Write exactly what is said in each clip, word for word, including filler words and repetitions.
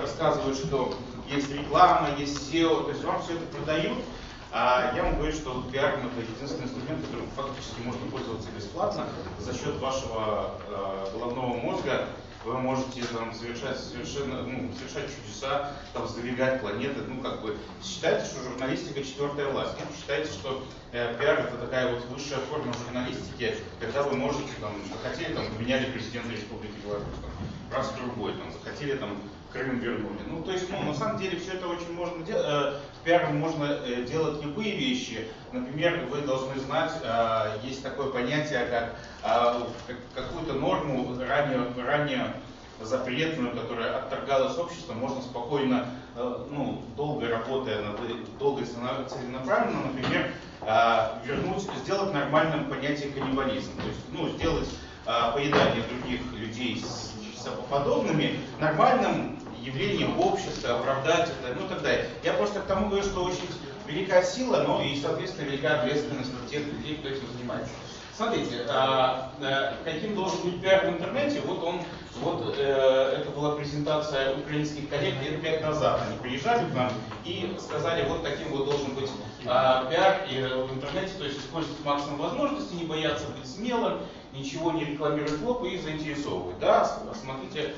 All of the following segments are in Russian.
рассказывают, что есть реклама, есть сео, то есть вам все это продают. А я вам говорю, что пиаринг — это единственный инструмент, которым фактически можно пользоваться бесплатно. За счет вашего э, головного мозга вы можете там, совершать, совершенно, ну, совершать чудеса, там, сдвигать планеты. Ну, как бы, считайте, что журналистика — четвертая власть. Нет? Считайте, что э, пиар — это такая вот высшая форма журналистики, когда вы можете, там, захотели, там, поменяли президента Республики Беларусь, там, раз в другой, там, захотели, там, Крым вернули. Ну, то есть, ну, на самом деле, все это очень можно делать. Э, пиаром можно э, делать любые вещи. Например, вы должны знать, э, есть такое понятие, как э, какую-то норму ранее, ранее запретную, которая отторгалась обществом, можно спокойно, э, ну, долго работая, над, долго целенаправленно, например, э, вернуть, сделать нормальным понятие каннибализм. То есть, ну, сделать э, поедание других людей с подобными нормальным явлением общества, оправдать это, ну и так далее. Я просто к тому говорю, что очень велика сила, но и, соответственно, велика ответственность на тех людей, кто этим занимается. Смотрите, а, а, каким должен быть пиар в интернете, вот он, вот э, это была презентация украинских коллег лет пять назад. Они приезжали к нам и сказали, вот таким вот должен быть а, пиар и, в интернете, то есть использовать максимум возможностей, не бояться быть смелым, ничего не рекламировать лоб и заинтересовывать. Да, смотрите,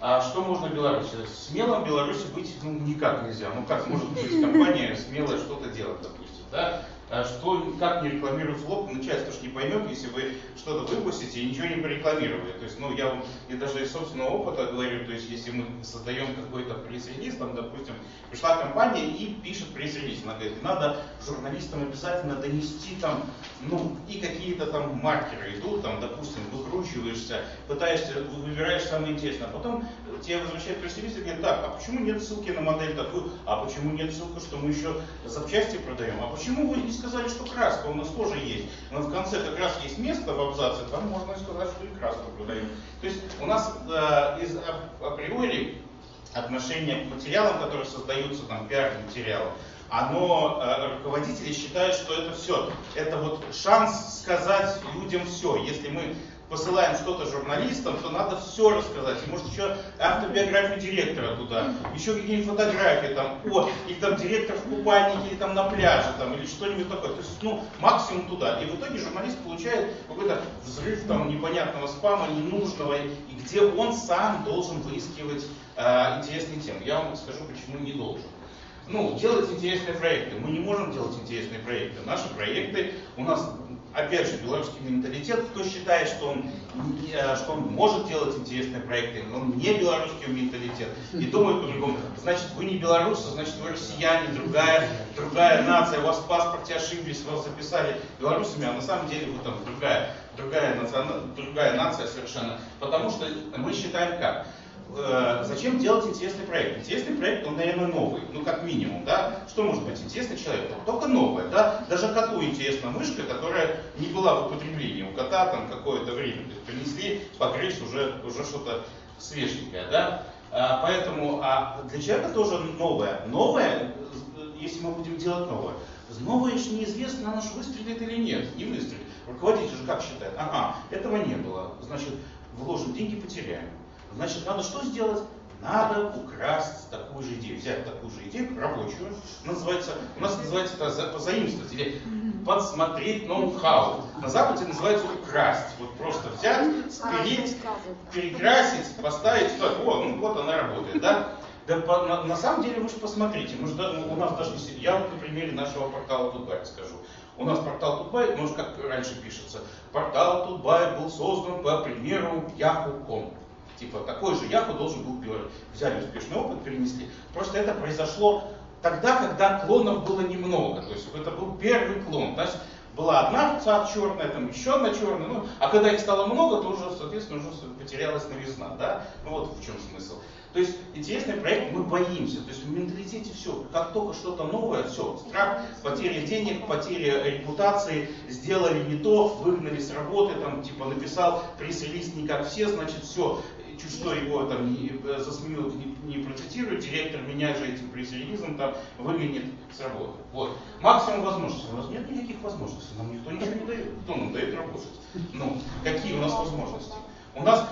а что можно в Беларуси? Смелым в Беларуси быть ну, никак нельзя. Ну как может быть компания смелая что-то делать, допустим, да? Что, как не рекламировать лоб, начальство ж не поймет, если вы что-то выпустите и ничего не прорекламировали. То есть, ну, я вам и даже из собственного опыта говорю, то есть, если мы создаем какой-то пресс-релиз, там, допустим, пришла компания и пишет пресс-релиз, она говорит, надо журналистам обязательно донести там, ну, и какие-то там маркеры идут, там, допустим, выкручиваешься, пытаешься, выбираешь самое интересное, а потом тебе возвращает пресс-релиз и говорит, так, а почему нет ссылки на модель такую, а почему нет ссылки, что мы еще запчасти продаем, а почему вы не сказали, что краска у нас тоже есть, но в конце как раз есть место в абзаце, там можно сказать, что и краску продаем. То есть у нас э, из априори отношение к материалам, которые создаются, там, пиар-материалы, оно, э, руководители считают, что это все, это вот шанс сказать людям все. Если мы посылаем что-то журналистам, то надо все рассказать. И может еще автобиографию директора туда, еще какие-нибудь фотографии, там, о, или там директор в купальнике, или там на пляже, там, или что-нибудь такое. То есть, ну, максимум туда. И в итоге журналист получает какой-то взрыв там непонятного спама, ненужного, и где он сам должен выискивать э, интересные темы. Я вам скажу, почему не должен. Ну, делать интересные проекты. Мы не можем делать интересные проекты. Наши проекты у нас... Опять же, белорусский менталитет, кто считает, что он, что он может делать интересные проекты, но он не белорусский менталитет и думает по-другому. Значит, вы не белорусы, значит, вы россияне, другая, другая нация, у вас в паспорте ошиблись, вас записали белорусами, а на самом деле вы там другая, другая, нация, другая нация совершенно. Потому что мы считаем как? Зачем делать интересный проект? Интересный проект, он, наверное, новый, ну как минимум, да? Что может быть интересно человеку? Только новое, да? Даже коту интересна мышка, которая не была в употреблении у кота там какое-то время. Принесли, погрыз, уже, уже что-то свеженькое, да? А, поэтому, а для человека тоже новое. Новое, если мы будем делать новое, новое еще неизвестно, оно же выстрелит или нет, не выстрелит. Руководитель же как считает? Ага, этого не было, значит, вложим деньги, потеряем. Значит, надо что сделать? Надо украсть такую же идею, взять такую же идею, рабочую, называется, у нас называется это позаимствовать или подсмотреть ноу-хау. На Западе называется украсть, вот просто взять, спилить, перекрасить, поставить, что, о, ну вот она работает, да? Да по, на, на самом деле вы же посмотрите, мы же, у нас даже, я вот на примере нашего портала тут точка бай скажу. У нас портал тут точка бай, ну как раньше пишется, портал тут точка бай был создан по примеру яху точка ком. Типа такой же Yahoo должен был делать. Взяли успешный опыт, перенесли. Просто это произошло тогда, когда клонов было немного. То есть это был первый клон. Значит, была одна царь черная, там еще одна черная. Ну, а когда их стало много, то уже, соответственно, уже потерялась новизна. Да? Ну вот в чем смысл. То есть интересный проект мы боимся. То есть в менталитете все. Как только что-то новое, все. Страх, потеря денег, потеря репутации, сделали не то, выгнали с работы, там, типа написал пресс-релиз не как все, значит все. Чуть что его там за СМИ не, не процитирует, директор меня же этим пресс-релизом там выгонит с работы. Вот. Максимум возможностей. У нас нет никаких возможностей, нам никто ничего не дает. Кто нам дает работать? Ну, какие у нас возможности? У нас,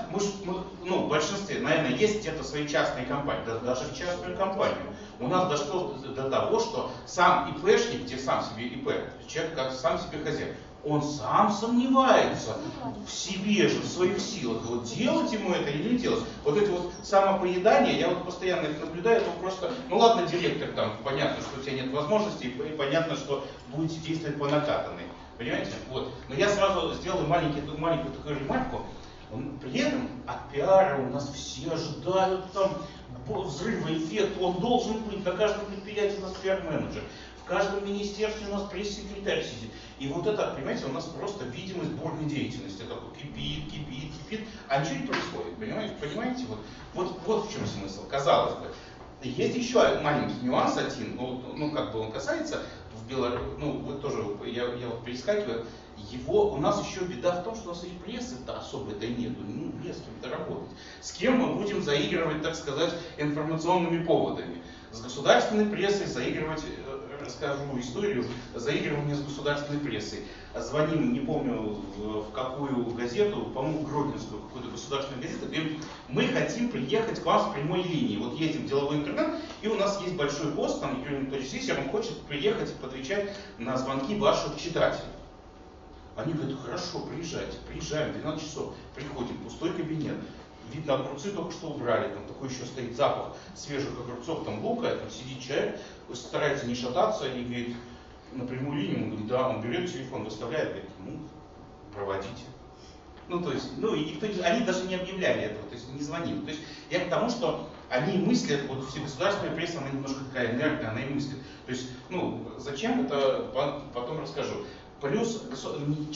мы, ну, в большинстве, наверное, есть это свои частные компании, даже в частную компанию. У нас дошло до того, что сам ИПшник, где сам себе ИП, человек как сам себе хозяин, он сам сомневается в себе же, в своих силах, вот делать ему это или не делать. Вот это вот самопоедание, я вот постоянно их наблюдаю, это просто, ну ладно, директор там, понятно, что у тебя нет возможности, и понятно, что будете действовать по накатанной, понимаете? Вот. Но я сразу сделал маленькую, маленькую такую ремарку. При этом от пиара у нас все ожидают там взрыва, эффект, он должен быть, на каждом предприятии у нас пиар-менеджер, в каждом министерстве у нас пресс-секретарь сидит. И вот это, понимаете, у нас просто видимость бурной деятельности, это кипит, кипит, кипит, а ничего не происходит, понимаете, понимаете? Вот, вот, вот в чем смысл, казалось бы. Есть еще маленький нюанс один, ну, ну как бы он касается, в Беларуси, ну вот тоже, я, я вот перескакиваю, его, у нас еще беда в том, что у нас и прессы-то особой-то нету, ну не с кем-то работать. С кем мы будем заигрывать, так сказать, информационными поводами? С государственной прессой заигрывать, расскажу историю, заигрывание с государственной прессой. Звоним, не помню в какую газету, по-моему, Гродненскую какую-то государственную газету, говорим, мы хотим приехать к вам с прямой линии. Вот едем в деловой интернет, и у нас есть большой босс, там Юрий Анатольевич Лукашенко, он хочет приехать и отвечать на звонки ваших читателей. Они говорят, хорошо, приезжайте, приезжаем, двенадцать часов, приходим, пустой кабинет. Видно, огурцы только что убрали, там такой еще стоит запах свежих огурцов, там лука, там сидит человек, старается не шататься, и говорит, на прямую линию, он говорит, да, он берет телефон, выставляет, говорит, ну, проводите. Ну, то есть, ну, и никто, они даже не объявляли этого, то есть не звонили. То есть я к тому, что они мыслят, вот все государственная пресса, она немножко такая энергия, она и мыслит. То есть, ну, зачем это, потом расскажу. Плюс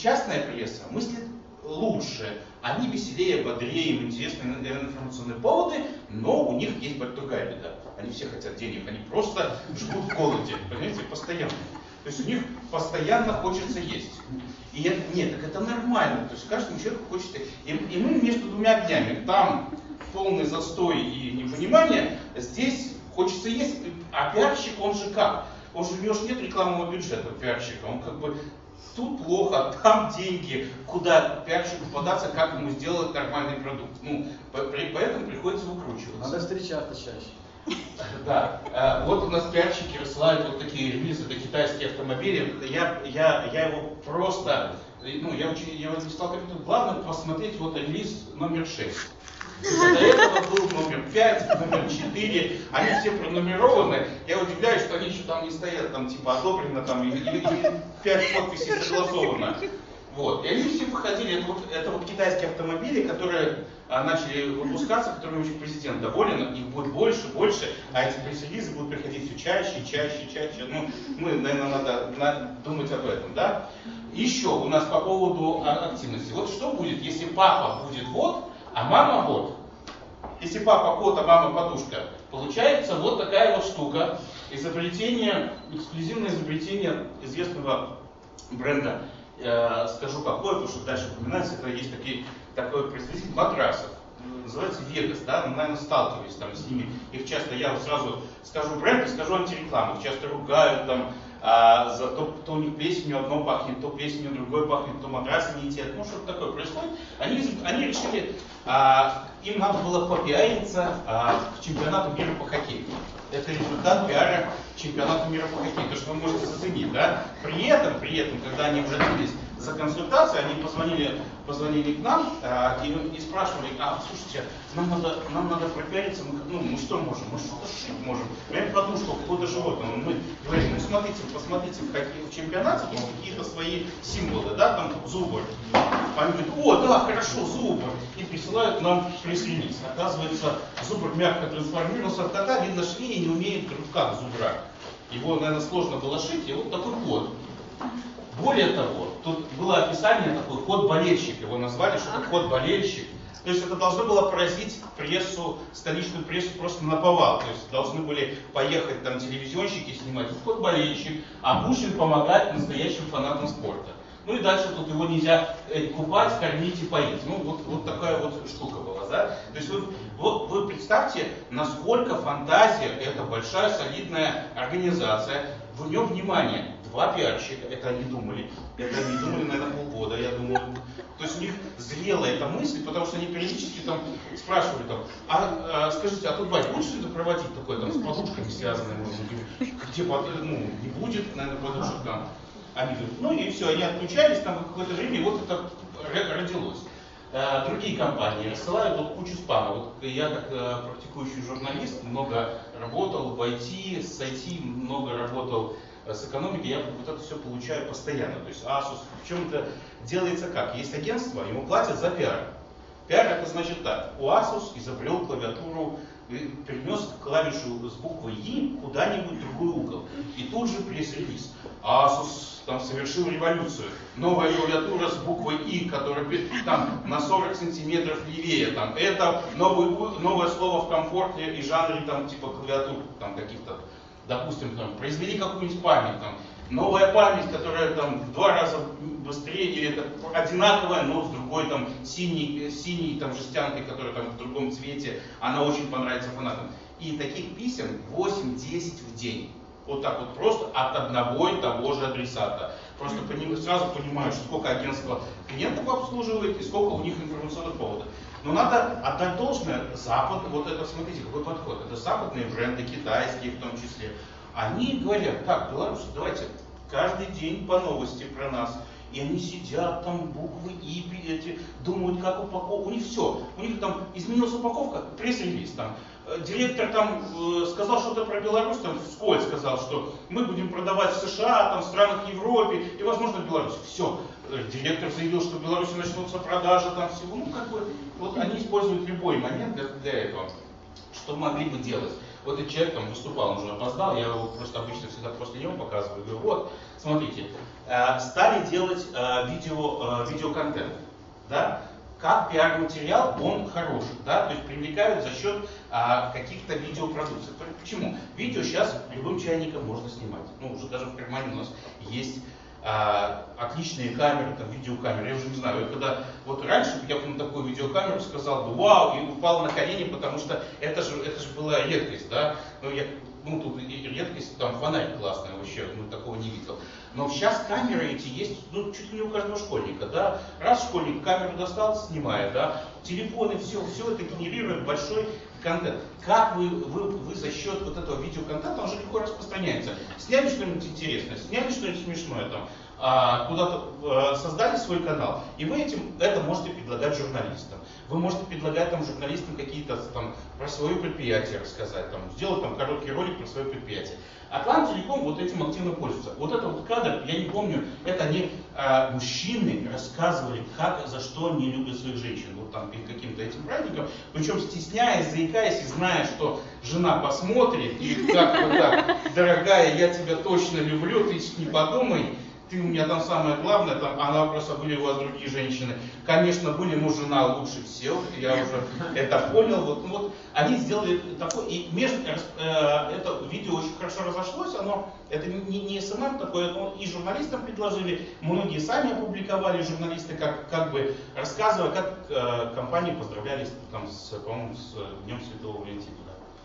частная пресса мыслит лучше, они веселее, бодрее, им интересны информационные поводы, но у них есть другая беда. Они все хотят денег, они просто живут в голоде, понимаете, постоянно. То есть у них постоянно хочется есть. И я, нет, так это нормально, то есть каждому человеку хочется. И, и мы между двумя днями, там полный застой и непонимание, здесь хочется есть, а пиарщик он же как? Он же, у него же нет рекламного бюджета пиарщика, он как бы... Тут плохо, там деньги, куда пиарщику податься, как ему сделать нормальный продукт. Ну, поэтому приходится выкручиваться. Надо встречаться чаще. Да. Вот у нас пиарщики рассылают вот такие релизы до китайских автомобилей. Я, я, я его просто, ну, я, очень, я его не стал комментировать. Главное посмотреть вот релиз номер шесть. До этого был номер пять, номер четыре, они все пронумерованы. Я удивляюсь, что они еще там не стоят, там типа одобрено, там и, и, и пять подписей согласовано. Вот. И они все выходили, это вот, это вот китайские автомобили, которые а, начали выпускаться, которыми очень президент доволен, их будет больше, больше, а эти пресс-релизы будут приходить все чаще, чаще, чаще. Ну, мы, наверное, надо, надо думать об этом, да? Еще у нас по поводу активности. Вот что будет, если папа будет вот, а мама вот. Если папа кот, а мама подушка, получается вот такая вот штука. Изобретение, эксклюзивное изобретение известного бренда, э, скажу какое, потому что дальше упоминается, это есть такие, такой производитель матрасов, называется Vegas, да, мы, наверное, сталкивались там с ними. Их часто, я вот сразу скажу бренд и скажу антирекламу, их часто ругают там, а, за то, то у них плесенью одно пахнет, то плесенью другое пахнет, то матрасы не те, ну что-то такое происходит. Они, они решили, а, им надо было попиариться а, к чемпионату мира по хоккею. Это результат пиара чемпионата мира по хоккею, то что вы можете заценить, да? При этом, при этом, когда они обратились за консультацией, они позвонили, позвонили к нам а, и, и спрашивали, а, слушайте, нам надо, нам надо пропиариться, мы, ну, мы что можем, мы что-то шить можем. Я подумал, что какое-то животное, мы говорим, ну смотрите, посмотрите, в каких чемпионатах есть какие-то свои символы, да, там Зубр. Они говорят, о, да, хорошо, Зубр. И присылают нам пресс-релиз. Оказывается, Зубр мягко трансформировался в кота, видно, швея не умеет рукав Зубра. Его, наверное, сложно было шить, и вот такой кот. Более того, тут было описание такой кот-болельщик, его назвали, что это кот-болельщик. То есть это должно было поразить прессу, столичную прессу просто наповал. То есть должны были поехать там телевизионщики снимать кот-болельщик, а Пушкин помогает настоящим фанатам спорта. Ну и дальше тут его нельзя купать, кормить и поить. Ну вот, вот такая вот штука была, да? То есть вы, вот, вы представьте, насколько фантазия, это большая солидная организация, в нем внимание. два пиарщика, это они думали, это они думали, наверное, полгода, я думаю. То есть у них зрела эта мысль, потому что они периодически там спрашивали, там, а, а скажите, а тут бать, будет что-то проводить такое, там, с подушками связанное, может быть, где, ну, не будет, наверное, подушек там. Они говорят, ну и все, они отключались там какое-то время, и вот это родилось. Другие компании рассылают вот кучу спама. Вот я как э, практикующий журналист много работал в ай ти, с ай ти много работал э, с экономикой, я вот это все получаю постоянно. То есть Asus в чем-то делается как? Есть агентство, ему платят за пиар. Пиар это значит так. У Asus изобрел клавиатуру, перенес клавишу с буквы И куда-нибудь в другой угол. И тут же пресс-релиз. Asus там совершил революцию. Новая клавиатура с буквой И, которая там на сорок сантиметров левее. Там. Это новый, новое слово в комфорте и жанре там, типа клавиатур там, каких-то, допустим, там, произвели какую-нибудь память. Там. Новая память, которая там, в два раза быстрее или это, одинаковая, но с другой там, синей, синей там, жестянкой, которая там, в другом цвете, она очень понравится фанатам. И таких писем восемь-десять в день. Вот так вот просто от одного и того же адресата. Просто сразу понимаешь, сколько агентство клиентов обслуживает и сколько у них информационных поводов. Но надо отдать должное Запад, вот это, смотрите, какой подход. Это западные бренды, китайские в том числе. Они говорят, так, белорусы, давайте каждый день по новости про нас. И они сидят там, буквы И, эти, думают, как упаковка. У них все. У них там изменилась упаковка, пресс-релиз там. Директор там э, сказал что-то про Беларусь, там вскользь сказал, что мы будем продавать в США, там, в странах Европе и, возможно, в Беларуси. Все. Директор заявил, что в Беларуси начнутся продажи там всего. Ну, как бы, вот они используют любой момент для, для этого, что могли бы делать. Вот этот человек там выступал, он уже опоздал, я его просто обычно всегда после него показываю, говорю, вот, смотрите, э, стали делать э, видео, э, видеоконтент, да, как пиар-материал, он хороший, да, то есть привлекают за счет э, каких-то видеопродукций. Почему? Видео сейчас любым чайником можно снимать, ну, уже даже в кармане у нас есть э, отличные камеры, там, видеокамеры, я уже не знаю, я когда, вот раньше я бы на такую видеокамеру сказал, вау, и упал на колени, потому что это же, это же была редкость, да, ну, я, ну, тут редкость, там, фонарь классный вообще, ну, такого не видел. Но сейчас камеры эти есть, ну, чуть ли не у каждого школьника, да, раз школьник камеру достал, снимает, да, телефоны, все, все это генерирует большой контент. Как вы, вы, вы за счет вот этого видеоконтента, он же легко распространяется. Сняли что-нибудь интересное, сняли что-нибудь смешное, там, куда-то создали свой канал, и вы этим, это можете предлагать журналистам. Вы можете предлагать там, журналистам какие-то там, про свое предприятие рассказать, там, сделать там, короткий ролик про свое предприятие. Атлант Телеком вот этим активно пользуется. Вот этот вот кадр, я не помню, это они, а, мужчины рассказывали, как, за что они любят своих женщин, вот там перед каким-то этим праздником, причем стесняясь, заикаясь и зная, что жена посмотрит, и как-то так, дорогая, я тебя точно люблю, ты не подумай, ты у меня там самое главное, там, а на вопросы были у вас другие женщины. Конечно, были, но жена лучше всех, я уже это понял. Вот, вот они сделали такое, и между, э, это видео очень хорошо разошлось, оно, это не, не эс эм эм такое, но и журналистам предложили, многие сами опубликовали, журналисты, как, как бы рассказывая, как э, компании поздравлялись там, с, по-моему, с Днем Святого Валентина.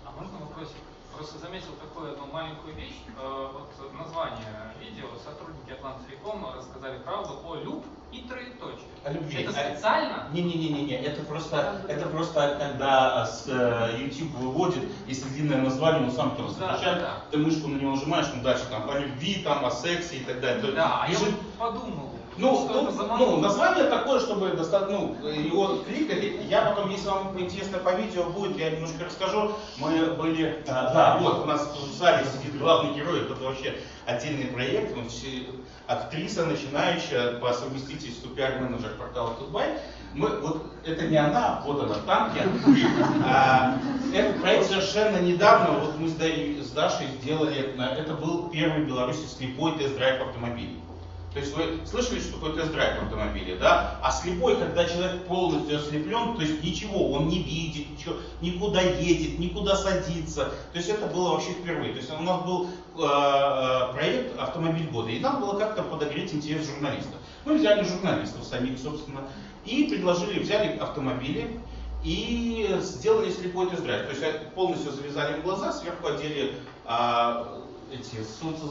А можно вопросик? Просто заметил такую одну маленькую вещь. Вот название видео сотрудники Атлант-Телекома рассказали правду о люб и троеточие. О любви. Это специально? Не-не-не-не, это просто, это просто когда с, э, YouTube выводит, если длинное название, он сам там заключает, да, да, ты мышку на него нажимаешь, ну дальше там о любви, там о сексе и так далее. Да, а я же... вот подумал. Ну, ну, ну, название такое, чтобы ну, его кликали. Я потом, если вам интересно по видео будет, я немножко расскажу. Мы были, а, да, вот у нас в зале сидит главный герой, это вообще отдельный проект. Он все, актриса, начинающая по совместительству пиар-менеджер портала тут точка бай. Мы, вот это не она, вот она там, я. А, этот проект совершенно недавно, вот мы с Дашей, с Дашей сделали, это был первый в Беларуси слепой тест-драйв автомобилей. То есть вы слышали, что такое тест-драйв автомобиля, да? А слепой, когда человек полностью ослеплен, то есть ничего, он не видит, ничего, никуда едет, никуда садится. То есть это было вообще впервые. То есть у нас был э, проект «Автомобиль года», и нам было как-то подогреть интерес журналистов. Мы взяли журналистов самих, собственно, и предложили, взяли автомобили и сделали слепой тест-драйв. То есть полностью завязали глаза, сверху одели... Э, эти, солнце,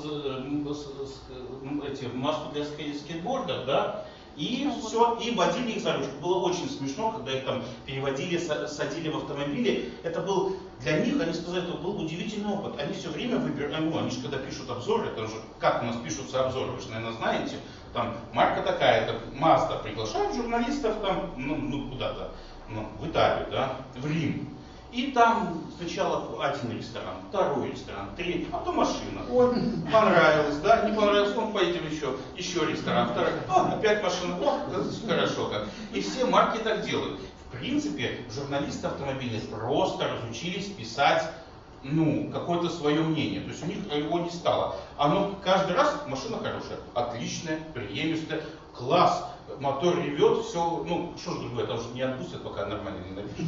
эти, маску для скейтборда, да, и ну, все, и водили их за ручку. Было очень смешно, когда их там переводили, садили в автомобили. Это был для них, они сказали, это был удивительный опыт. Они все время выбирали, ну, они же когда пишут обзоры, это же как у нас пишутся обзоры, вы же, наверное, знаете, там марка такая-то, Маста, приглашают журналистов там, ну, ну куда-то, ну, в Италию, да, в Рим. И там сначала один ресторан, второй ресторан, третий, а то машина. Вот, понравилось, да, не понравилось, ну поедем еще, еще ресторан, второй, а, опять машина, о, хорошо как. И все марки так делают. В принципе, журналисты автомобильные просто разучились писать, ну, какое-то свое мнение. То есть у них его не стало. Оно каждый раз, машина хорошая, отличная, приемистая, класс, мотор ревет, все, ну, что ж другое, там же не отпустят, пока нормально не напишут.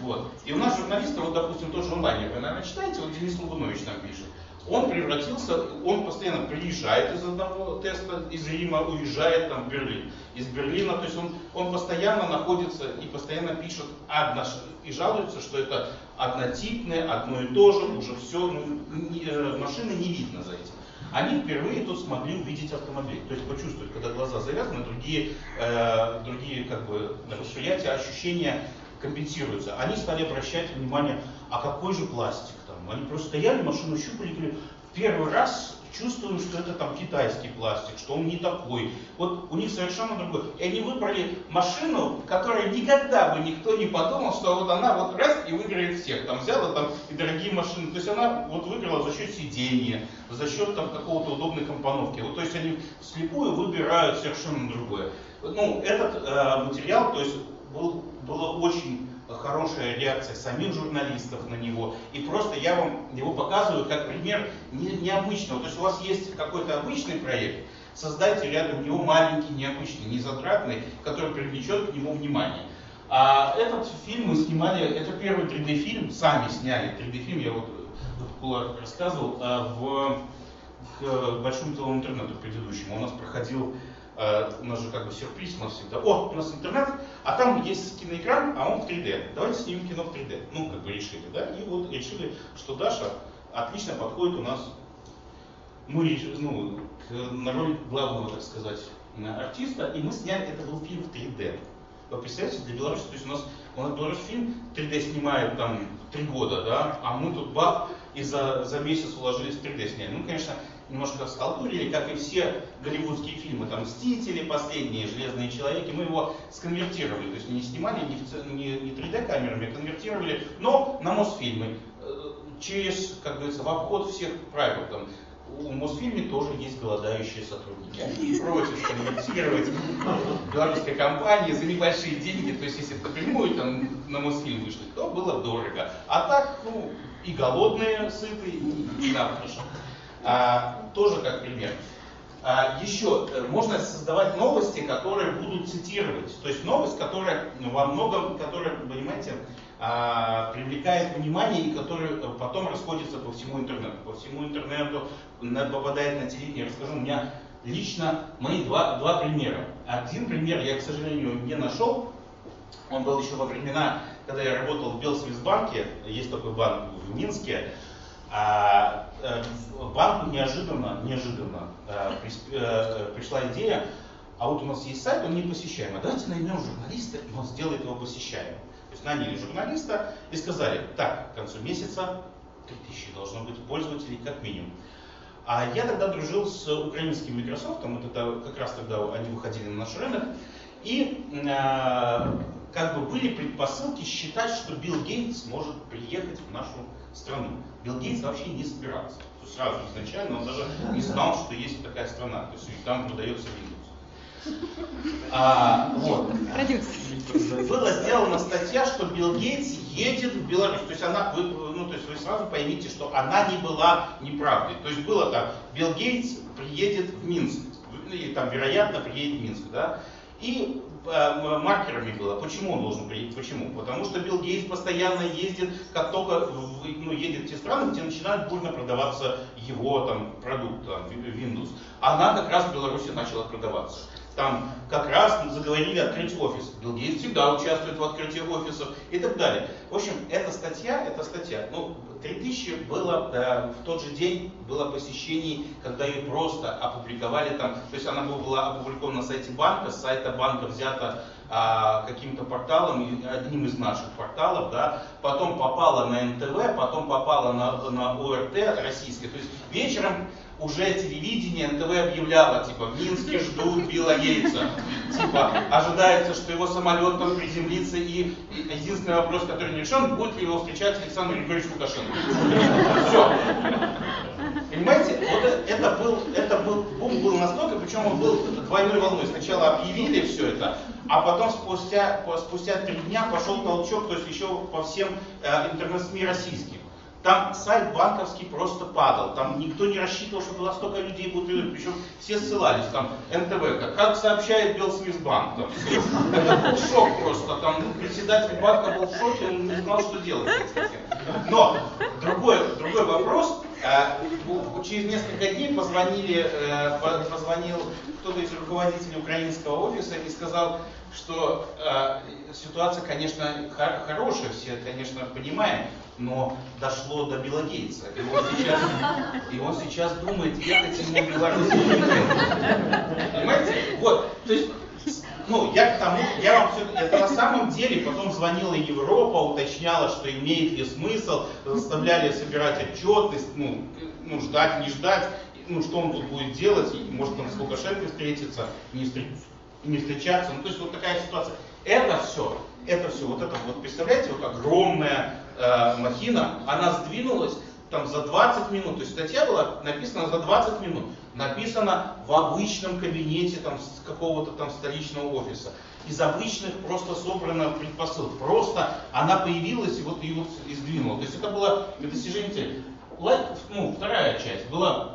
Вот. И у нас журналисты, вот, допустим, тоже онлайн, вы, наверное, читаете, вот Денис Луганович нам пишет. Он превратился, он постоянно приезжает из одного теста, из Рима, уезжает там в Берлин. Из Берлина, то есть он, он постоянно находится и постоянно пишет одно, и жалуется, что это однотипное, одно и то же, уже все, ну, не, машины не видно за этим. Они впервые тут смогли увидеть автомобиль, то есть почувствовать, когда глаза завязаны, другие, э, другие как бы, восприятия, ощущения компенсируются. Они стали обращать внимание, а какой же пластик там. Они просто стояли, машину щупали, говорили, в первый раз чувствуем, что это там китайский пластик, что он не такой. Вот у них совершенно другой. И они выбрали машину, которая никогда бы никто не подумал, что вот она вот раз и выиграет всех. Там взяла там и дорогие машины. То есть она вот выиграла за счет сидения, за счет там какого-то удобной компоновки. Вот, то есть они вслепую выбирают совершенно другое. Ну, этот э, материал, то есть был, была очень хорошая реакция самих журналистов на него. И просто я вам его показываю как пример не, необычного. То есть у вас есть какой-то обычный проект, создайте рядом него маленький, необычный, незатратный, который привлечет к нему внимание. А этот фильм мы снимали, это первый три дэ фильм, сами сняли три дэ фильм, я вот в кулуарах рассказывал, в, к большому целому интернету предыдущему. У нас проходил, у нас же как бы сюрприз, у нас всегда, о, у нас интернет, а там есть киноэкран, а он в три дэ, давайте снимем кино в три дэ, ну как бы решили, да, и вот решили, что Даша отлично подходит у нас, мы, ну, на роль главного, так сказать, артиста, и мы сняли, это был фильм в три дэ, вы представляете, для Беларуси, то есть у нас, у нас белорусский фильм три дэ снимает там три года, да, а мы тут бах, и за, за месяц уложились в три дэ сняли, ну конечно, немножко всколдурили, как и все голливудские фильмы, там «Мстители», «Последние», «Железные человеки», мы его сконвертировали, то есть не снимали не три дэ камерами, а конвертировали, но на Мосфильмы, через, как говорится, в обход всех правил. Там, у Мосфильма тоже есть голодающие сотрудники, они против конвертировать белорусской компании за небольшие деньги, то есть если напрямую там на Мосфильм вышли, то было дорого, а так, ну, и голодные, сытые, и навкрыше. А, тоже как пример. А, еще можно создавать новости, которые будут цитировать. То есть новость, которая во многом, которая, понимаете, а, привлекает внимание и которая потом расходится по всему интернету. По всему интернету попадает на телевидение. Я расскажу, у меня лично мои два, два примера. Один пример я, к сожалению, не нашел. Он был еще во времена, когда я работал в Белсвязьбанке. Есть такой банк в Минске. А, банку неожиданно, неожиданно а, при, а, пришла идея, а вот у нас есть сайт, он не посещаемый, а давайте наймем журналиста, он сделает его посещаемым. То есть наняли журналиста и сказали, так, к концу месяца три тысячи должно быть пользователей как минимум. А я тогда дружил с украинским Microsoft, вот это, как раз тогда они выходили на наш рынок, и а, как бы были предпосылки считать, что Билл Гейтс может приехать в нашу страну. Билл Гейтс вообще не собирался. То есть сразу изначально он даже не знал, что есть такая страна. То есть там продается Windows. А, вот. Была сделана статья, что Билл Гейтс едет в Беларусь. То есть она, вы, ну, то есть вы сразу поймите, что она не была неправдой. То есть было так, Билл Гейтс приедет в Минск. Или там, вероятно, приедет в Минск. Да? И маркерами было. Почему он должен приехать? Почему? Потому что Билл Гейтс постоянно ездит, как только в, ну, едет в те страны, где начинают бурно продаваться его там, продукт, там, Windows. Она как раз в Беларуси начала продаваться. там как раз заговорили открыть офис. Билл Гейтс всегда участвует в открытии офисов и так далее. В общем, эта статья, эта статья, ну, три тысячи было э, в тот же день, было посещений, когда ее просто опубликовали там, то есть она была опубликована на сайте банка, с сайта банка взята э, каким-то порталом, одним из наших порталов, да, потом попала на эн тэ вэ, потом попала на, на о эр тэ российское, то есть вечером уже телевидение эн тэ вэ объявляло, типа, в Минске ждут Билла Гейтса. Типа, ожидается, что его самолет там приземлится, и единственный вопрос, который не решен, будет ли его встречать Александр Григорьевич Лукашенко. Все. Понимаете, вот это был, это был, бум был настолько, причем он был двойной волной. Сначала объявили все это, а потом спустя, спустя три дня пошел толчок, то есть еще по всем э, интернет-СМИ российским. Там сайт банковский просто падал, там никто не рассчитывал, что туда столько людей будут идти, причем все ссылались, там эн тэ вэ, как, как сообщает Белсвязьбанк, там, это был шок просто, там председатель банка был в шоке, он не знал, что делать. Но другой, другой вопрос, через несколько дней позвонили, позвонил кто-то из руководителей украинского офиса и сказал, что ситуация, конечно, хорошая, все, конечно, понимаем, но дошло до Билла Гейтса, и он сейчас, и он сейчас думает ехать ему в Белоруссию. Понимаете? Вот, то есть, ну, я к тому, я вам все, это на самом деле, потом звонила Европа, уточняла, что имеет ли смысл, заставляли собирать отчетность, ну, ну ждать, не ждать, ну, что он тут будет делать, может он с Лукашенко встретиться, не, встр... не встречаться, ну, то есть вот такая ситуация. Это все, это все, вот это вот, представляете, вот огромная э, махина, она сдвинулась там за двадцать минут, то есть статья была написана за двадцать минут, написана в обычном кабинете там какого-то там столичного офиса, из обычных просто собрано предпосылок, просто она появилась и вот и вот и сдвинула, то есть это было достижение. Лайк, ну, вторая часть была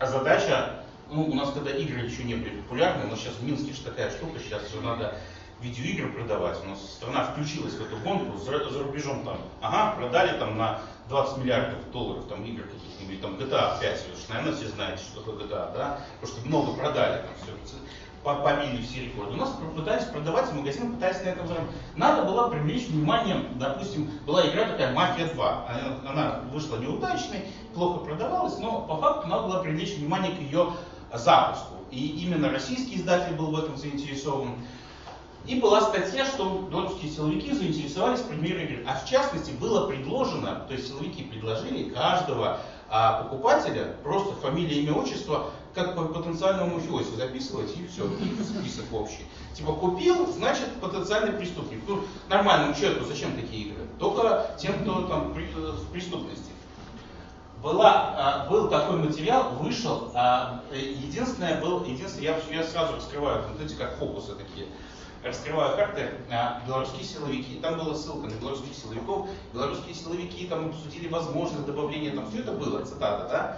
задача, ну, у нас когда игры еще не были популярны, у нас сейчас в Минске же такая штука, сейчас все надо видеоигры продавать, у нас страна включилась в эту гонку, за, за рубежом там, ага, продали там на двадцать миллиардов долларов там игр каких-нибудь, там джи ти эй пять, вы же, наверное, все знаете, что такое джи ти эй, да, потому что много продали там все, побили все рекорды. У нас пытались продавать, магазин пытались на этом заработать. Надо было привлечь внимание, допустим, была игра такая «Мафия два», она, она вышла неудачной, плохо продавалась, но по факту надо было привлечь внимание к ее запуску, и именно российский издатель был в этом заинтересован. И была статья, что донские силовики заинтересовались предметом игры. А в частности было предложено, то есть силовики предложили каждого а, покупателя просто фамилия, имя, отчество, как по потенциальному мафиози записывать и все, и список общий. Типа купил, значит потенциальный преступник. Ну, нормальному человеку зачем такие игры? Только тем, кто там при, в преступности. Была, был такой материал, вышел, единственное, был, единственное, я, я сразу раскрываю, смотрите, как фокусы такие. Раскрываю карты, белорусские силовики, там была ссылка на белорусских силовиков, белорусские силовики там обсудили возможность добавления, там все это было, цитата, да?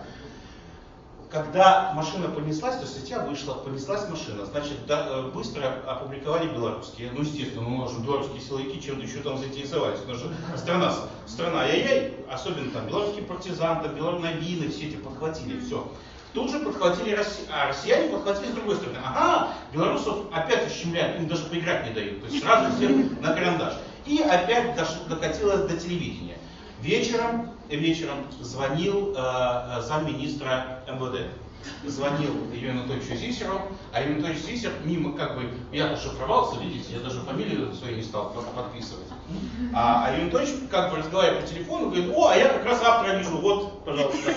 Когда машина понеслась, то статья вышла, понеслась машина, значит, да, быстро опубликовали белорусские, ну естественно, у нас же белорусские силовики чем-то еще там заинтересовались, у нас же страна, страна, ай-яй, особенно там белорусские партизанты, белорусновины, все эти подхватили, все. Тут же подхватили россияне, а россияне подхватили с другой стороны. Ага, белорусов опять ущемляют, им даже поиграть не дают, то есть сразу всех на карандаш. И опять дошло, докатилось до телевидения. Вечером, вечером звонил э, замминистра эм вэ дэ. Звонил Юрию Анатольевичу Зисеру, а Юрий Анатольевич Зисер, мимо как бы, я зашифровался, видите, я даже фамилию свою не стал подписывать. А Юрий Анатольевич как бы разговаривает по телефону, говорит, о, а я как раз автора вижу, вот, пожалуйста.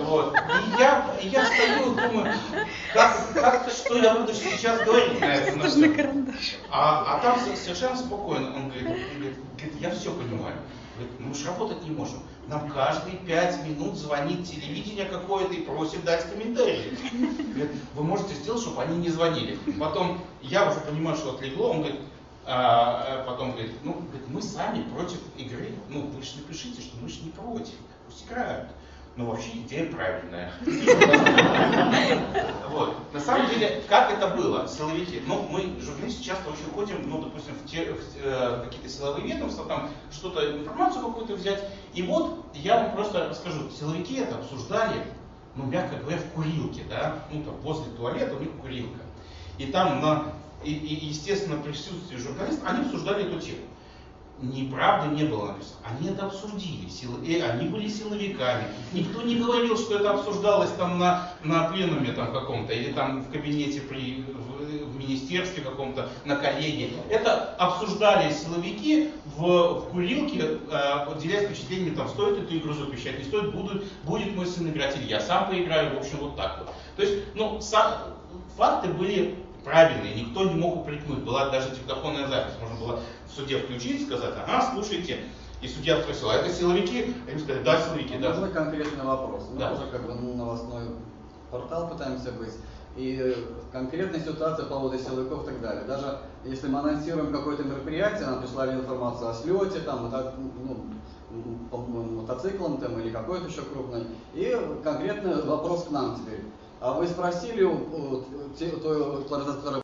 Вот. И я, и я стою и думаю, как, как, что я буду сейчас говорить на это. На а, а там совершенно спокойно, он говорит, он говорит, я все понимаю. Мы же работать не можем. Нам каждые пять минут звонит телевидение какое-то и просит дать комментарии. Говорит, вы можете сделать, чтобы они не звонили. Потом я уже понимаю, что отлегло, он говорит, а, потом говорит, ну, говорит, мы сами против игры. Ну, вы же напишите, что мы же не против, пусть играют. Но вообще идея правильная. Вот. На самом деле, как это было, силовики? Ну, мы, журналисты, часто очень ходим, ну, допустим, в, те, в э, какие-то силовые ведомства, там, что-то, информацию какую-то взять. И вот, я вам просто расскажу, силовики это обсуждали, ну, мягко говоря, в курилке, да, ну, там, возле туалета у них курилка. И там, на, и, и, естественно, присутствие журналистов, они обсуждали эту тему. Неправды не было написано. Они это обсудили, и они были силовиками. Никто не говорил, что это обсуждалось там на, на пленуме там каком-то, или там в кабинете при, в, в министерстве каком-то, на коллегии. Это обсуждали силовики в, в курилке, э, делясь впечатлениями, там, стоит эту игру запрещать, не стоит, будут, будет мой сын играть, или я сам поиграю, в общем, вот так вот. То есть, ну, сам, факты были правильные, никто не мог упрекнуть. Была даже диктофонная запись, можно было в суде включить, сказать, ага, слушайте. И судья спросил, а это силовики? Они сказали, да, силовики, да. Можно конкретный вопрос? Мы да. тоже как бы новостной портал пытаемся быть. И конкретная ситуация по поводу силовиков и так далее. Даже если мы анонсируем какое-то мероприятие, нам пришла информация о слете, там, ну, мотоциклом там, или какой-то еще крупный. И конкретный вопрос к нам теперь. А вы спросили у той, кто